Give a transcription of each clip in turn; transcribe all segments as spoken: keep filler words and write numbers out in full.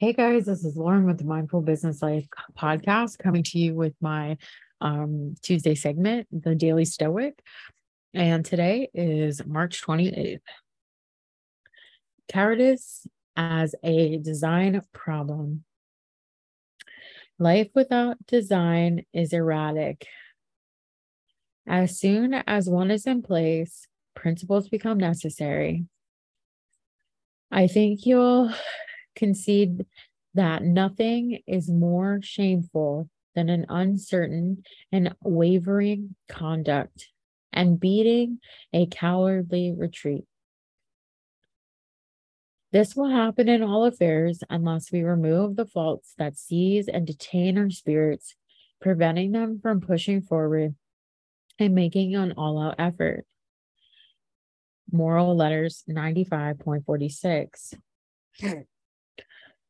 Hey guys, this is Lauren with the Mindful Business Life podcast, coming to you with my um, Tuesday segment, The Daily Stoic. And today is March twenty-eighth. Cowardice as a design problem. Life without design is erratic. As soon as one is in place, principles become necessary. I think you'll concede that nothing is more shameful than an uncertain and wavering conduct and beating a cowardly retreat. This will happen in all affairs unless we remove the faults that seize and detain our spirits, preventing them from pushing forward and making an all-out effort. Moral Letters ninety-five point forty-six.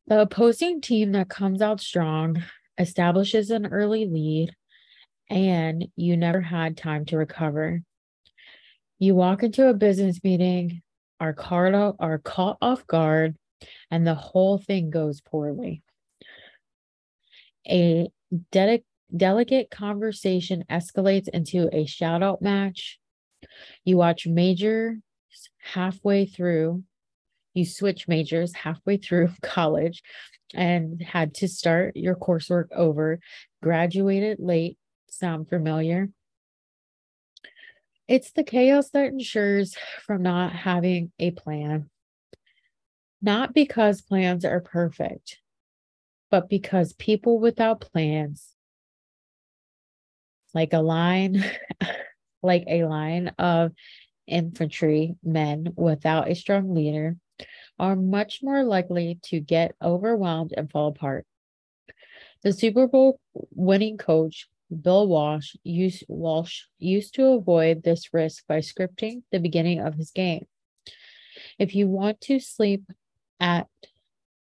The opposing team that comes out strong establishes an early lead, and you never had time to recover. You walk into a business meeting, are caught, are caught off guard, and the whole thing goes poorly. A dedic- delicate conversation escalates into a shout-out match. You watch majors halfway through. You switch majors halfway through college and had to start your coursework over, graduated late. Sound familiar? It's the chaos that ensures from not having a plan. Not because plans are perfect, but because people without plans, like a line, like a line of infantry men without a strong leader, are much more likely to get overwhelmed and fall apart. The Super Bowl winning coach, Bill Walsh, used, Walsh, used to avoid this risk by scripting the beginning of his game. If you want to sleep at,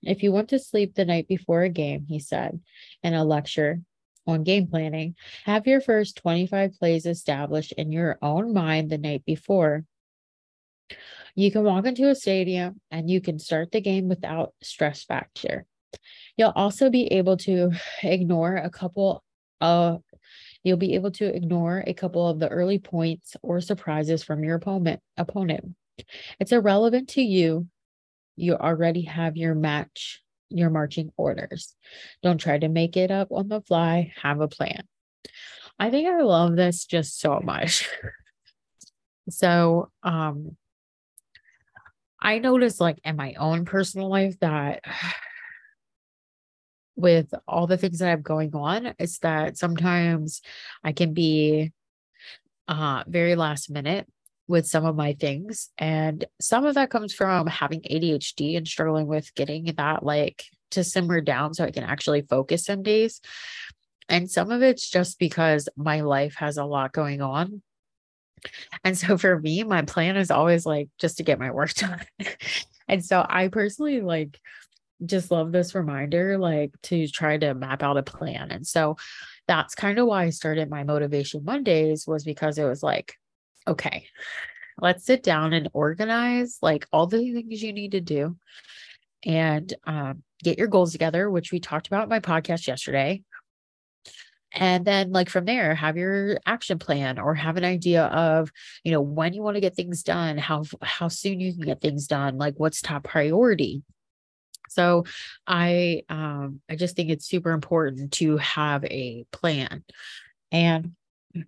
if you want to sleep the night before a game, he said in a lecture on game planning, have your first twenty-five plays established in your own mind the night before. You can walk into a stadium and you can start the game without stress factor. You'll also be able to ignore a couple of you'll be able to ignore a couple of the early points or surprises from your opponent. Opponent. It's irrelevant to you. You already have your match, your marching orders. Don't try to make it up on the fly. Have a plan. I think I love this just so much. So, um, I noticed like in my own personal life that with all the things that I have going on, it's that sometimes I can be uh, very last minute with some of my things. And some of that comes from having A D H D and struggling with getting that like to simmer down so I can actually focus some days. And some of it's just because my life has a lot going on. And so for me, my plan is always like just to get my work done. And so I personally like just love this reminder, like to try to map out a plan. And so that's kind of why I started my Motivation Mondays, was because it was like, okay, let's sit down and organize like all the things you need to do and um, get your goals together, which we talked about in my podcast yesterday. And then like from there, have your action plan or have an idea of, you know, when you want to get things done, how, how soon you can get things done, like what's top priority. So I, um, I just think it's super important to have a plan. And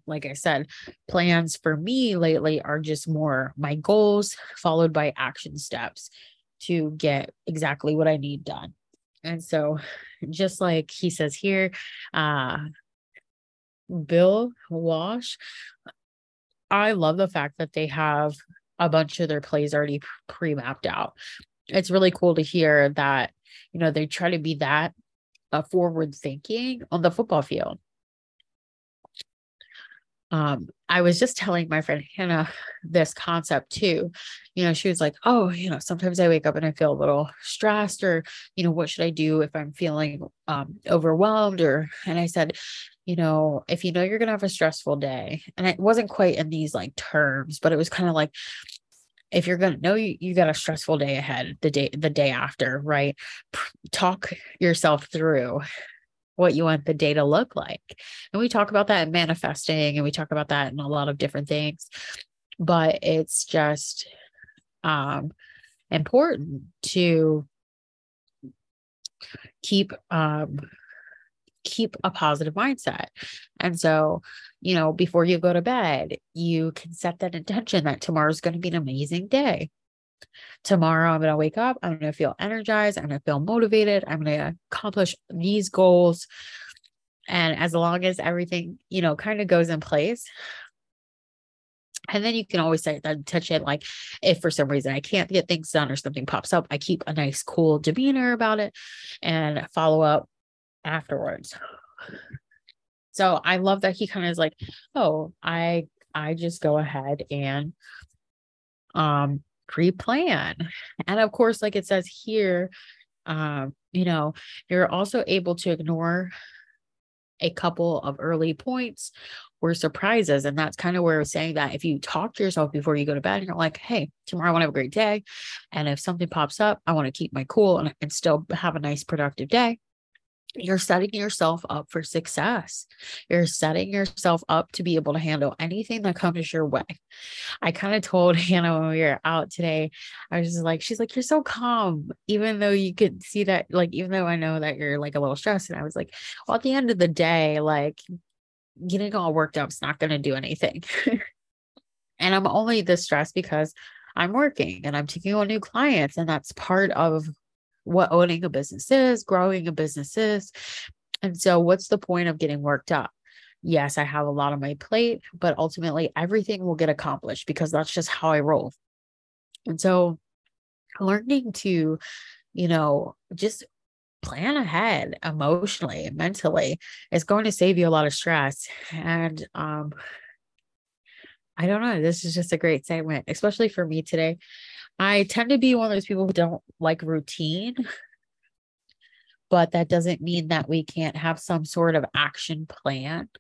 like I said, plans for me lately are just more my goals followed by action steps to get exactly what I need done. And so just like he says here, uh, Bill Walsh, I love the fact that they have a bunch of their plays already pre-mapped out. It's really cool to hear that, you know, they try to be that uh, forward thinking on the football field. Um, I was just telling my friend Hannah this concept too. You know, she was like, oh, you know, sometimes I wake up and I feel a little stressed, or, you know, what should I do if I'm feeling um, overwhelmed? Or, and I said, you know, if you know you're going to have a stressful day, and it wasn't quite in these like terms, but it was kind of like, if you're going to know you, you got a stressful day ahead, the day, the day after, right? Talk yourself through what you want the day to look like. And we talk about that in manifesting, and we talk about that in a lot of different things, but it's just um, important to keep, um, keep a positive mindset. And so, you know, before you go to bed, you can set that intention that tomorrow's going to be an amazing day. Tomorrow I'm going to wake up, I'm going to feel energized, I'm going to feel motivated, I'm going to accomplish these goals. And as long as everything, you know, kind of goes in place, and then you can always set that intention. Like if for some reason I can't get things done or something pops up, I keep a nice, cool demeanor about it and follow up afterwards. So I love that he kind of is like, oh, I, I just go ahead and, um, pre-plan. And of course, like it says here, um, you know, you're also able to ignore a couple of early points or surprises. And that's kind of where I was saying that if you talk to yourself before you go to bed and you're like, hey, tomorrow I want to have a great day. And if something pops up, I want to keep my cool and, and still have a nice productive day. You're setting yourself up for success. You're setting yourself up to be able to handle anything that comes your way. I kind of told Hannah when we were out today, I was just like, she's like, you're so calm, even though you could see that, like, even though I know that you're like a little stressed. And I was like, well, at the end of the day, like getting all worked up is not going to do anything. And I'm only this stressed because I'm working and I'm taking on new clients. And that's part of what owning a business is, growing a business is. And so what's the point of getting worked up? Yes, I have a lot on my plate, but ultimately everything will get accomplished because that's just how I roll. And so learning to, you know, just plan ahead emotionally and mentally is going to save you a lot of stress. And um, I don't know, this is just a great segment, especially for me today. I tend to be one of those people who don't like routine, but that doesn't mean that we can't have some sort of action plan.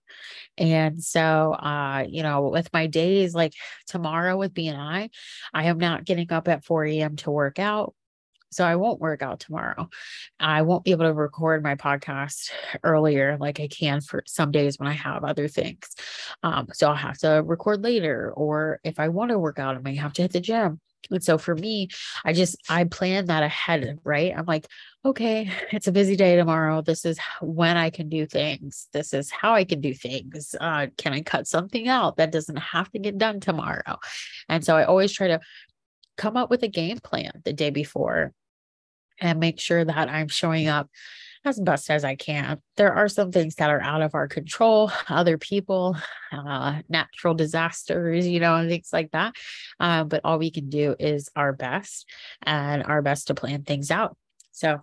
And so, uh, you know, with my days, like tomorrow with B N I, I am not getting up at four a.m. to work out. So I won't work out tomorrow. I won't be able to record my podcast earlier like I can for some days when I have other things. Um, so I'll have to record later, or if I want to work out, I may have to hit the gym. And so for me, I just, I plan that ahead, right? I'm like, okay, it's a busy day tomorrow. This is when I can do things. This is how I can do things. Uh, can I cut something out that doesn't have to get done tomorrow? And so I always try to come up with a game plan the day before and make sure that I'm showing up as best as I can. There are some things that are out of our control, other people, uh, natural disasters, you know, and things like that. Uh, but all we can do is our best and our best to plan things out. So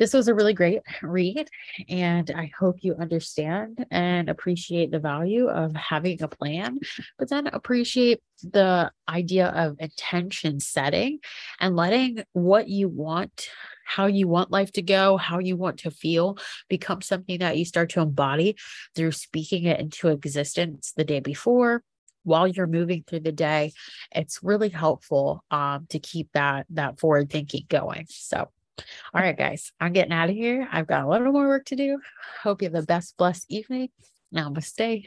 this was a really great read, and I hope you understand and appreciate the value of having a plan, but then appreciate the idea of intention setting and letting what you want, how you want life to go, how you want to feel, become something that you start to embody through speaking it into existence the day before. While you're moving through the day, it's really helpful um, to keep that, that forward thinking going. So, all right, guys, I'm getting out of here. I've got a little more work to do. Hope you have the best blessed evening. Namaste.